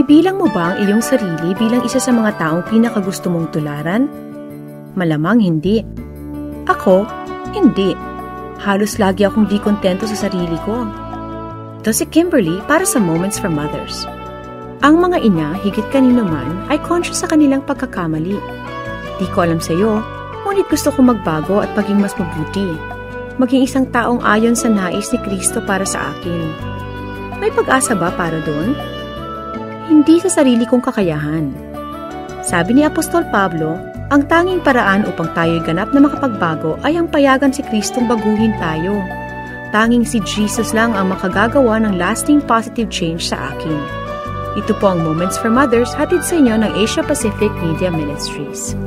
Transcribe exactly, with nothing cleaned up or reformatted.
Binibilang mo ba ang iyong sarili bilang isa sa mga taong pinakagusto mong tularan? Malamang hindi. Ako, hindi. Halos lagi akong di kontento sa sarili ko. Ito si Kimberly para sa Moments for Mothers. Ang mga ina, higit kanino man, ay conscious sa kanilang pagkakamali. Di ko alam sa iyo, ngunit gusto ko magbago at paging mas mabuti. Maging isang taong ayon sa nais ni Kristo para sa akin. May pag-asa ba para doon? Hindi sa sarili kong kakayahan. Sabi ni Apostol Pablo, ang tanging paraan upang tayo'y ganap na makapagbago ay ang payagan si Kristong baguhin tayo. Tanging si Jesus lang ang makagagawa ng lasting positive change sa akin. Ito po ang Moments for Mothers hatid sa inyo ng Asia Pacific Media Ministries.